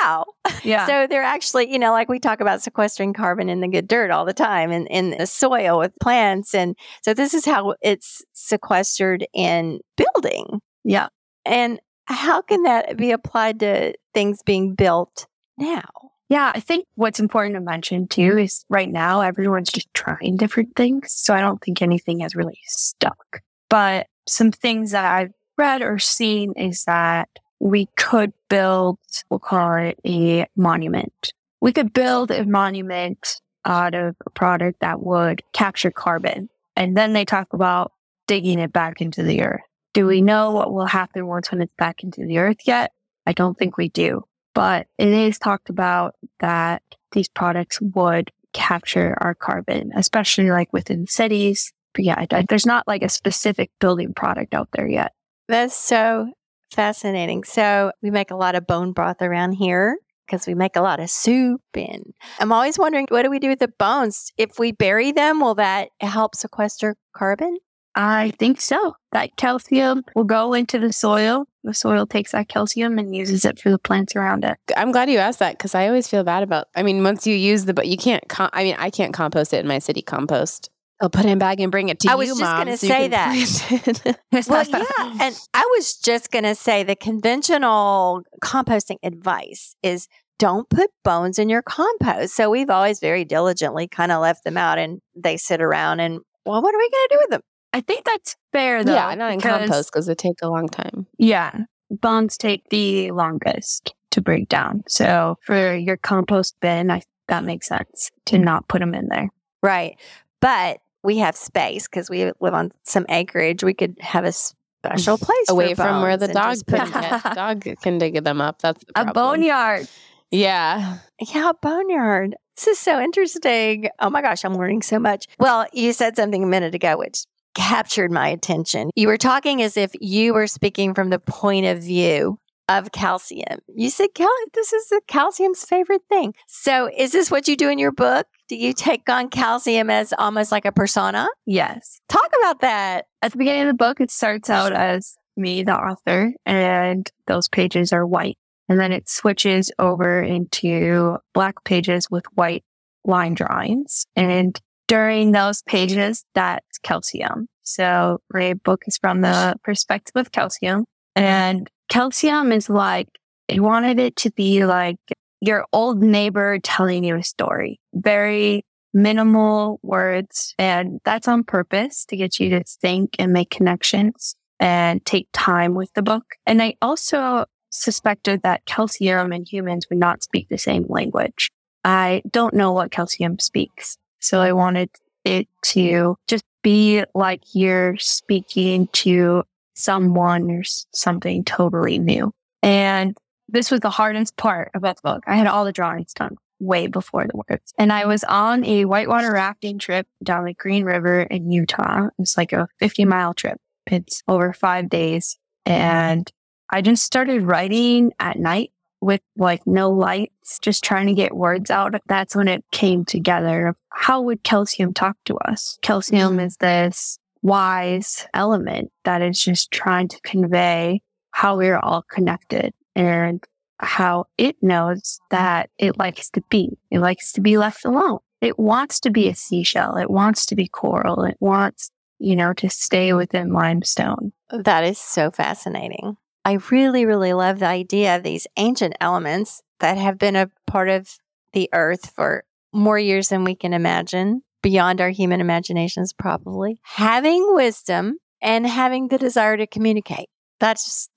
Wow. Yeah. So they're actually, you know, like we talk about sequestering carbon in the good dirt all the time, and in the soil with plants. And so this is how it's sequestered in building. Yeah. And how can that be applied to things being built now? Yeah, I think what's important to mention too is right now everyone's just trying different things. So I don't think anything has really stuck. But some things that I've read or seen is that we could build, we'll call it a monument. We could build a monument out of a product that would capture carbon. And then they talk about digging it back into the earth. Do we know what will happen once when it's back into the earth yet? I don't think we do. But it is talked about that these products would capture our carbon, especially like within cities. But yeah, I, I, there's not like a specific building product out there yet. That's so fascinating. So we make a lot of bone broth around here because we make a lot of soup. And I'm always wondering, what do we do with the bones? If we bury them, will that help sequester carbon? I think so. That calcium will go into the soil. The soil takes that calcium and uses it for the plants around it. I'm glad you asked that, because I always feel bad about, I mean, once you use the, but you can't, com- I mean, I can't compost it in my city compost. I'll put him back and bring it to I you, Mom. I was just going to so say that. Well, yeah. And I was just going to say the conventional composting advice is don't put bones in your compost. So we've always very diligently kind of left them out and they sit around and, well, what are we going to do with them? I think that's fair, though. Yeah, not in compost because it takes a long time. Yeah. Bones take the longest to break down. So for your compost bin, I, that makes sense to not put them in there. Right. But we have space because we live on some acreage. We could have a special place away from where the dog can get. Dog can dig them up. That's the problem. A boneyard. Yeah. Yeah, a boneyard. This is so interesting. Oh my gosh, I'm learning so much. Well, you said something a minute ago, which captured my attention. You were talking as if you were speaking from the point of view of calcium. You said cal- this is the calcium's favorite thing. So is this what you do in your book? Do you take on calcium as almost like a persona? Yes. Talk about that. At the beginning of the book, it starts out as me, the author, and those pages are white. And then it switches over into black pages with white line drawings. And during those pages, that's calcium. So my book is from the perspective of calcium. And calcium is like, I wanted it to be like your old neighbor telling you a story. Very minimal words. And that's on purpose to get you to think and make connections and take time with the book. And I also suspected that calcium and humans would not speak the same language. I don't know what calcium speaks. So I wanted it to just be like you're speaking to someone or something totally new. And this was the hardest part about the book. I had all the drawings done way before the words. And I was on a whitewater rafting trip down the Green River in Utah. It's like a fifty mile trip. It's over five days. And I just started writing at night with like no lights, just trying to get words out. That's when it came together. How would calcium talk to us? Calcium is this wise element that is just trying to convey how we're all connected and how it knows that it likes to be. It likes to be left alone. It wants to be a seashell. It wants to be coral. It wants, you know, to stay within limestone. That is so fascinating. I really, really love the idea of these ancient elements that have been a part of the earth for more years than we can imagine, beyond our human imaginations probably. Having wisdom and having the desire to communicate. That's just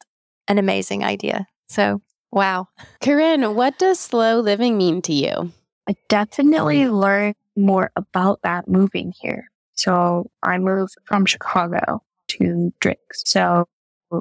an amazing idea. So, wow. Korynn, what does slow living mean to you? I definitely learned more about that moving here. So I moved from Chicago to Driggs. So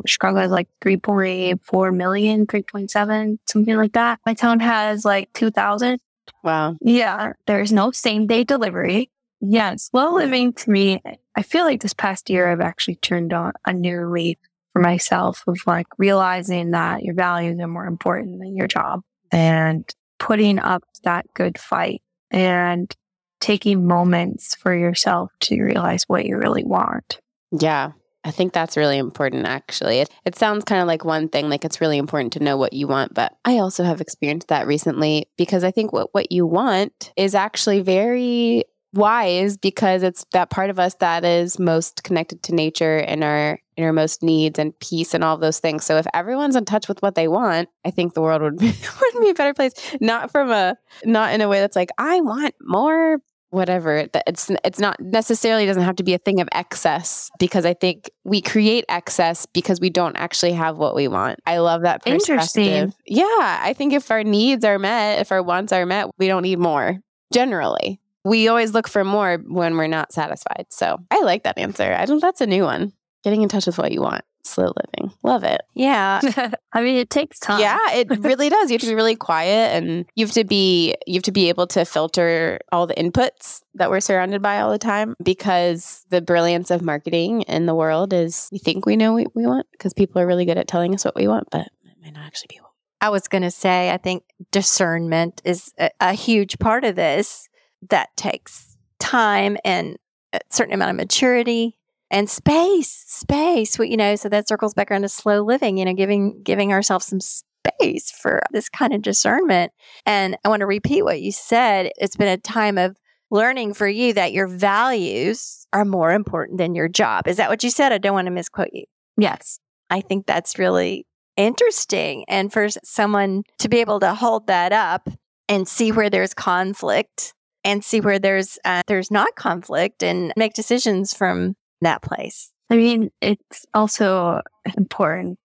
Chicago has like three point eight four million, three point seven, something like that. My town has like two thousand. Wow. Yeah. There's no same day delivery. Yeah. Slow living to me, I feel like this past year, I've actually turned on a new leaf for myself of like realizing that your values are more important than your job and putting up that good fight and taking moments for yourself to realize what you really want. Yeah. I think that's really important, actually. It, it sounds kind of like one thing, like it's really important to know what you want, but I also have experienced that recently because I think what, what you want is actually very wise because it's that part of us that is most connected to nature and our innermost needs and peace and all those things. So if everyone's in touch with what they want, I think the world would be, would be a better place. Not from a, not in a way that's like, I want more whatever. It's it's not necessarily doesn't have to be a thing of excess because I think we create excess because we don't actually have what we want. I love that perspective. Interesting. Yeah. I think if our needs are met, if our wants are met, we don't need more. Generally, we always look for more when we're not satisfied. So I like that answer. I don't, that's a new one. Getting in touch with what you want. Slow living. Love it. Yeah. I mean, it takes time. Yeah, it really does. You have to be really quiet and you have to be you have to be able to filter all the inputs that we're surrounded by all the time because the brilliance of marketing in the world is we think we know what we want because people are really good at telling us what we want, but it might not actually be what we want. I was going to say, I think discernment is a, a huge part of this that takes time and a certain amount of maturity. And space, space, you know, so that circles back around to slow living, you know, giving giving ourselves some space for this kind of discernment. And I want to repeat what you said. It's been a time of learning for you that your values are more important than your job. Is that what you said? I don't want to misquote you. Yes. I think that's really interesting. And for someone to be able to hold that up and see where there's conflict and see where there's uh, there's not conflict and make decisions from that place. I mean, it's also important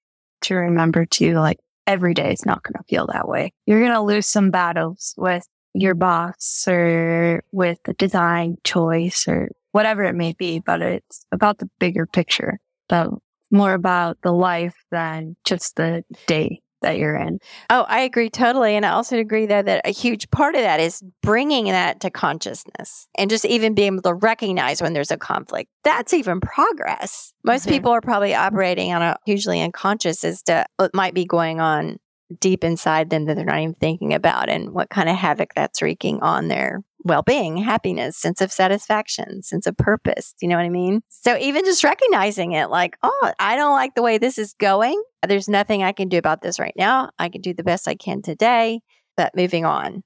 to remember too, like every day is not going to feel that way. You're going to lose some battles with your boss or with the design choice or whatever it may be, but it's about the bigger picture, about more about the life than just the day that you're in. Oh, I agree totally. And I also agree though that a huge part of that is bringing that to consciousness and just even being able to recognize when there's a conflict. That's even progress. Most mm-hmm. people are probably operating on a hugely unconscious as to what might be going on deep inside them that they're not even thinking about and what kind of havoc that's wreaking on their well-being, happiness, sense of satisfaction, sense of purpose. You know what I mean? So even just recognizing it like, oh, I don't like the way this is going. There's nothing I can do about this right now. I can do the best I can today, but moving on.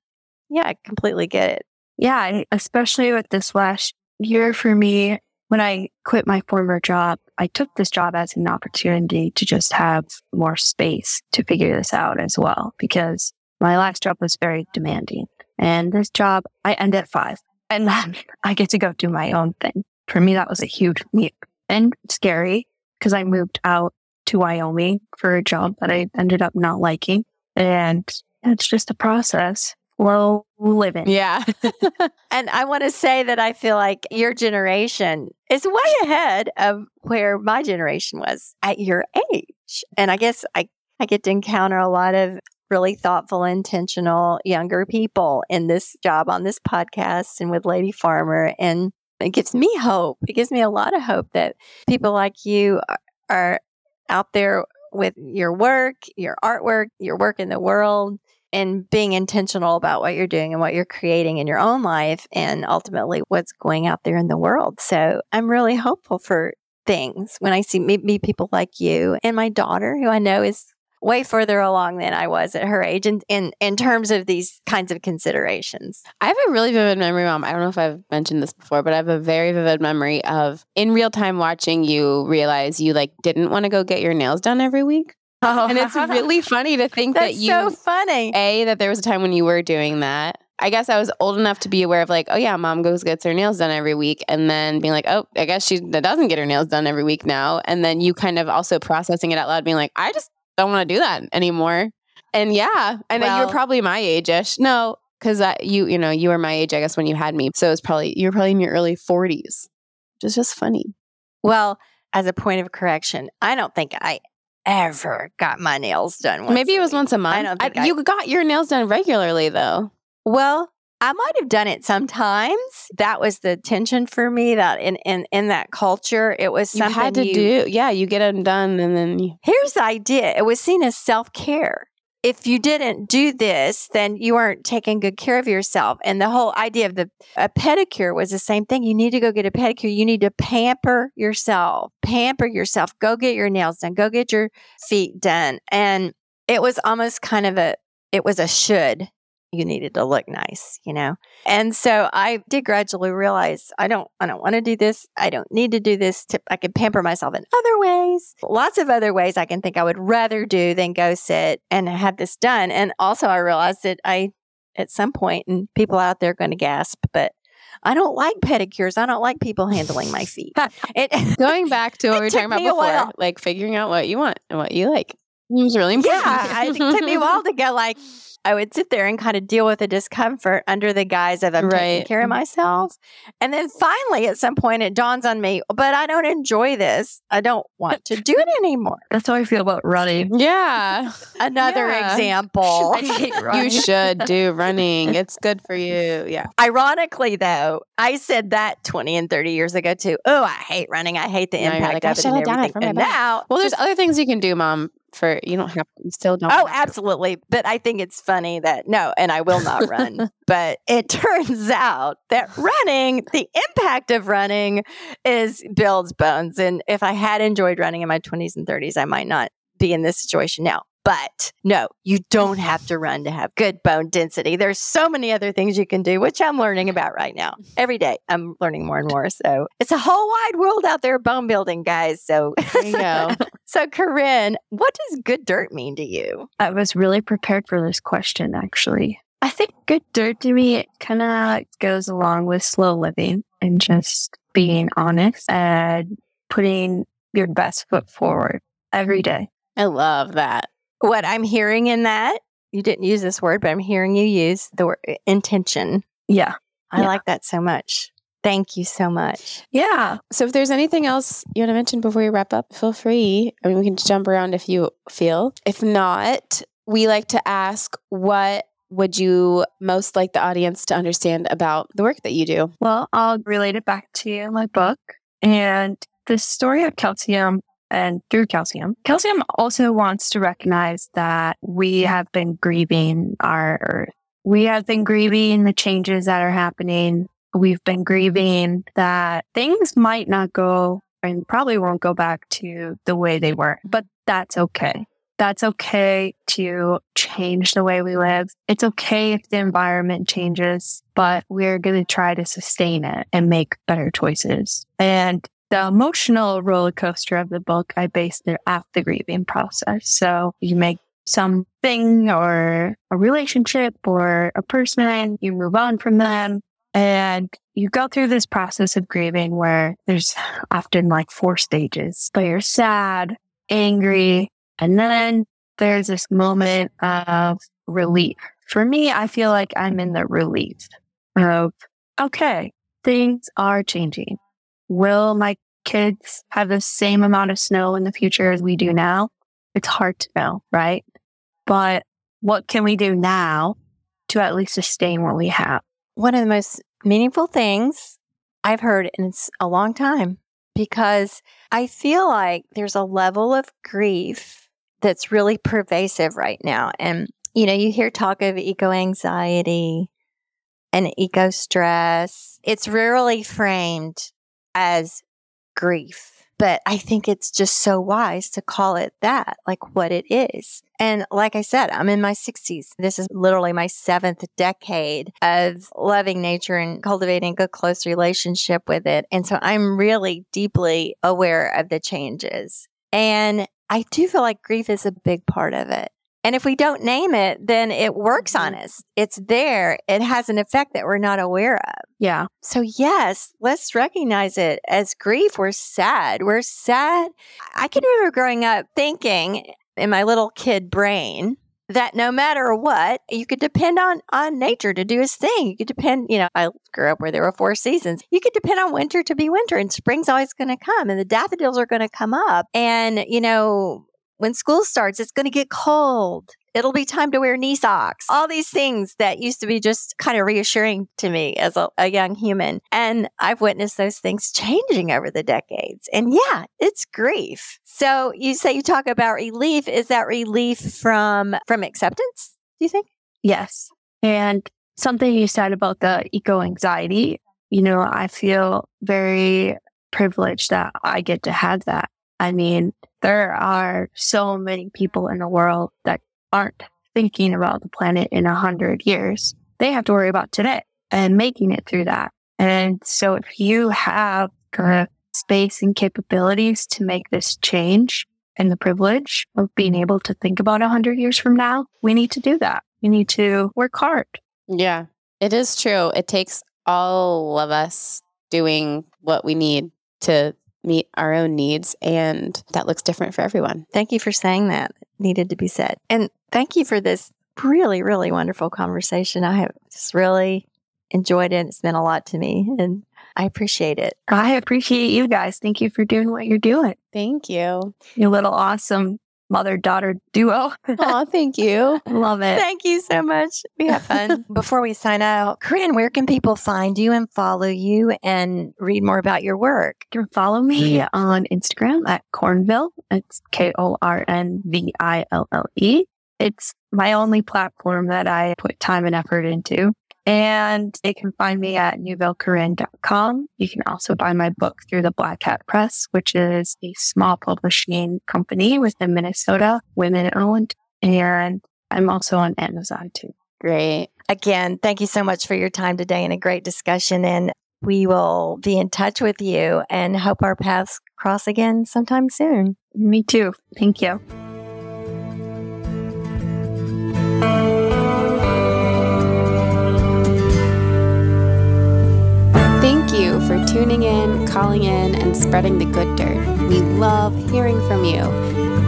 Yeah, I completely get it. Yeah, especially with this last year for me, when I quit my former job, I took this job as an opportunity to just have more space to figure this out as well, because my last job was very demanding. And this job, I end at five and then I get to go do my own thing. For me, that was a huge leap and scary because I moved out to Wyoming for a job that I ended up not liking. And it's just a process. Well, living. Yeah. And I want to say that I feel like your generation is way ahead of where my generation was at your age. And I guess I, I get to encounter a lot of really thoughtful, intentional younger people in this job on this podcast and with Lady Farmer. And it gives me hope. It gives me a lot of hope that people like you are out there with your work, your artwork, your work in the world, and being intentional about what you're doing and what you're creating in your own life and ultimately what's going out there in the world. So I'm really hopeful for things when I see meet people like you and my daughter, who I know is way further along than I was at her age in, in, in terms of these kinds of considerations. I have a really vivid memory, Mom. I don't know if I've mentioned this before, but I have a very vivid memory of in real time watching you realize you like didn't want to go get your nails done every week. Oh. And it's really funny to think that you, so funny. A, that there was a time when you were doing that. I guess I was old enough to be aware of like, oh yeah, Mom goes gets her nails done every week. And then being like, oh, I guess she doesn't get her nails done every week now. And then you kind of also processing it out loud, being like, I just don't want to do that anymore. And yeah, I know well, you were probably my age-ish. No, because you, you know, you were my age, I guess, when you had me. So it was probably, you were probably in your early forties, which is just funny. Well, as a point of correction, I don't think I ever got my nails done once. Maybe it was once a month. I don't think I, I, you got your nails done regularly, though. Well, I might have done it sometimes. That was the tension for me that in, in, in that culture, it was something you had to you, do. Yeah, you get them done and then... You... Here's the idea. It was seen as self-care. If you didn't do this, then you weren't taking good care of yourself. And the whole idea of the a pedicure was the same thing. You need to go get a pedicure. You need to pamper yourself. Pamper yourself. Go get your nails done. Go get your feet done. And it was almost kind of a, it was a should. You needed to look nice, you know? And so I did gradually realize I don't, I don't want to do this. I don't need to do this. To, I can pamper myself in other ways. Lots of other ways I can think I would rather do than go sit and have this done. And also I realized that I, at some point, and people out there are going to gasp, but I don't like pedicures. I don't like people handling my feet. It, going back to what we were talking about before, like figuring out what you want and what you like. It was really important. Yeah, it took me a while to go like, I would sit there and kind of deal with the discomfort under the guise of I'm right. taking care of myself. And then finally, at some point, it dawns on me, but I don't enjoy this. I don't want to do it anymore. That's how I feel about running. Yeah. Another yeah. example. I hate running. You should do running. It's good for you. Yeah. Ironically, though, I said that twenty and thirty years ago, too. Oh, I hate running. I hate the now impact like, of it and everything. It and now, well, there's just, other things you can do, Mom. For you don't have you still don't. Oh, absolutely. To. But I think it's funny that no, and I will not run. But it turns out that running, the impact of running is builds bones. And if I had enjoyed running in my twenties and thirties, I might not be in this situation now. But no, you don't have to run to have good bone density. There's so many other things you can do, which I'm learning about right now. Every day, I'm learning more and more. So it's a whole wide world out there, bone building, guys. So, you know. So Korynn, what does good dirt mean to you? I was really prepared for this question, actually. I think good dirt to me, it kind of goes along with slow living and just being honest and putting your best foot forward every day. I love that. What I'm hearing in that, you didn't use this word, but I'm hearing you use the word intention. Yeah. I yeah. like that so much. Thank you so much. Yeah. So if there's anything else you want to mention before we wrap up, feel free. I mean, we can jump around if you feel. If not, we like to ask, what would you most like the audience to understand about the work that you do? Well, I'll relate it back to my book and the story of calcium. And through calcium, calcium also wants to recognize that we have been grieving our earth. We have been grieving the changes that are happening. We've been grieving that things might not go and probably won't go back to the way they were, but that's okay. That's okay to change the way we live. It's okay if the environment changes, but we're going to try to sustain it and make better choices. And the emotional roller coaster of the book, I based it off the grieving process. So you make something or a relationship or a person, you move on from them, and you go through this process of grieving where there's often like four stages. But you're sad, angry, and then there's this moment of relief. For me, I feel like I'm in the relief of, okay, things are changing. Will my kids have the same amount of snow in the future as we do now? It's hard to know, right? But what can we do now to at least sustain what we have? One of the most meaningful things I've heard in a long time, because I feel like there's a level of grief that's really pervasive right now. And, you know, you hear talk of eco-anxiety and eco-stress. It's rarely framed as grief. But I think it's just so wise to call it that, like what it is. And like I said, I'm in my sixties. This is literally my seventh decade of loving nature and cultivating a close relationship with it. And so I'm really deeply aware of the changes. And I do feel like grief is a big part of it. And if we don't name it, then it works on us. It's there. It has an effect that we're not aware of. Yeah. So yes, let's recognize it as grief. We're sad. We're sad. I can remember growing up thinking in my little kid brain that no matter what, you could depend on, on nature to do its thing. You could depend, you know, I grew up where there were four seasons. You could depend on winter to be winter, and spring's always going to come, and the daffodils are going to come up. And, you know, when school starts, it's going to get cold. It'll be time to wear knee socks. All these things that used to be just kind of reassuring to me as a, a young human. And I've witnessed those things changing over the decades. And yeah, it's grief. So you say you talk about relief. Is that relief from, from acceptance, do you think? Yes. And something you said about the eco-anxiety, you know, I feel very privileged that I get to have that. I mean, there are so many people in the world that aren't thinking about the planet in a hundred years. They have to worry about today and making it through that. And so if you have the space and capabilities to make this change and the privilege of being able to think about a hundred years from now, we need to do that. We need to work hard. Yeah, it is true. It takes all of us doing what we need to meet our own needs, and that looks different for everyone. Thank you for saying that. It needed to be said. And thank you for this really, really wonderful conversation. I have just really enjoyed it. It's meant a lot to me, and I appreciate it. I appreciate you guys. Thank you for doing what you're doing. Thank you. You little awesome mother-daughter duo. Oh, thank you. Love it. Thank you so much. We have fun. Before we sign out, Korynn, where can people find you and follow you and read more about your work? You can follow me yeah. on Instagram at Korynville. It's K O R N V I L L E. It's my only platform that I put time and effort into. And they can find me at Newville Korynn dot com. You can also buy my book through the Black Cat Press, which is a small publishing company within Minnesota, women-owned. and I'm also on Amazon too. Great. Again, thank you so much for your time today and a great discussion. And we will be in touch with you and hope our paths cross again sometime soon. Me too. Thank you. Thank you for tuning in, calling in, and spreading the good dirt. We love hearing from you.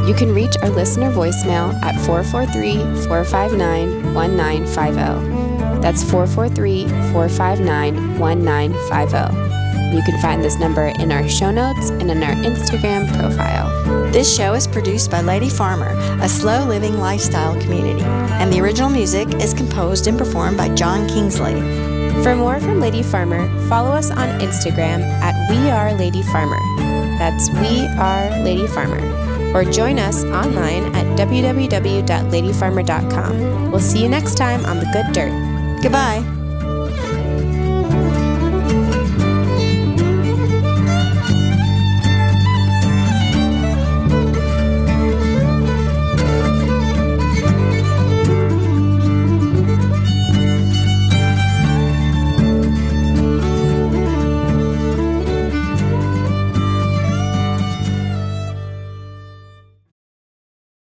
You can reach our listener voicemail at four four three, four five nine, one nine five zero. That's four four three, four five nine, one nine five zero. You can find this number in our show notes and in our Instagram profile. This show is produced by Lady Farmer, a slow-living lifestyle community, and the original music is composed and performed by John Kingsley. For more from Lady Farmer, follow us on Instagram at We Are Lady Farmer. That's We Are Lady Farmer. Or join us online at w w w dot lady farmer dot com. We'll see you next time on The Good Dirt. Goodbye.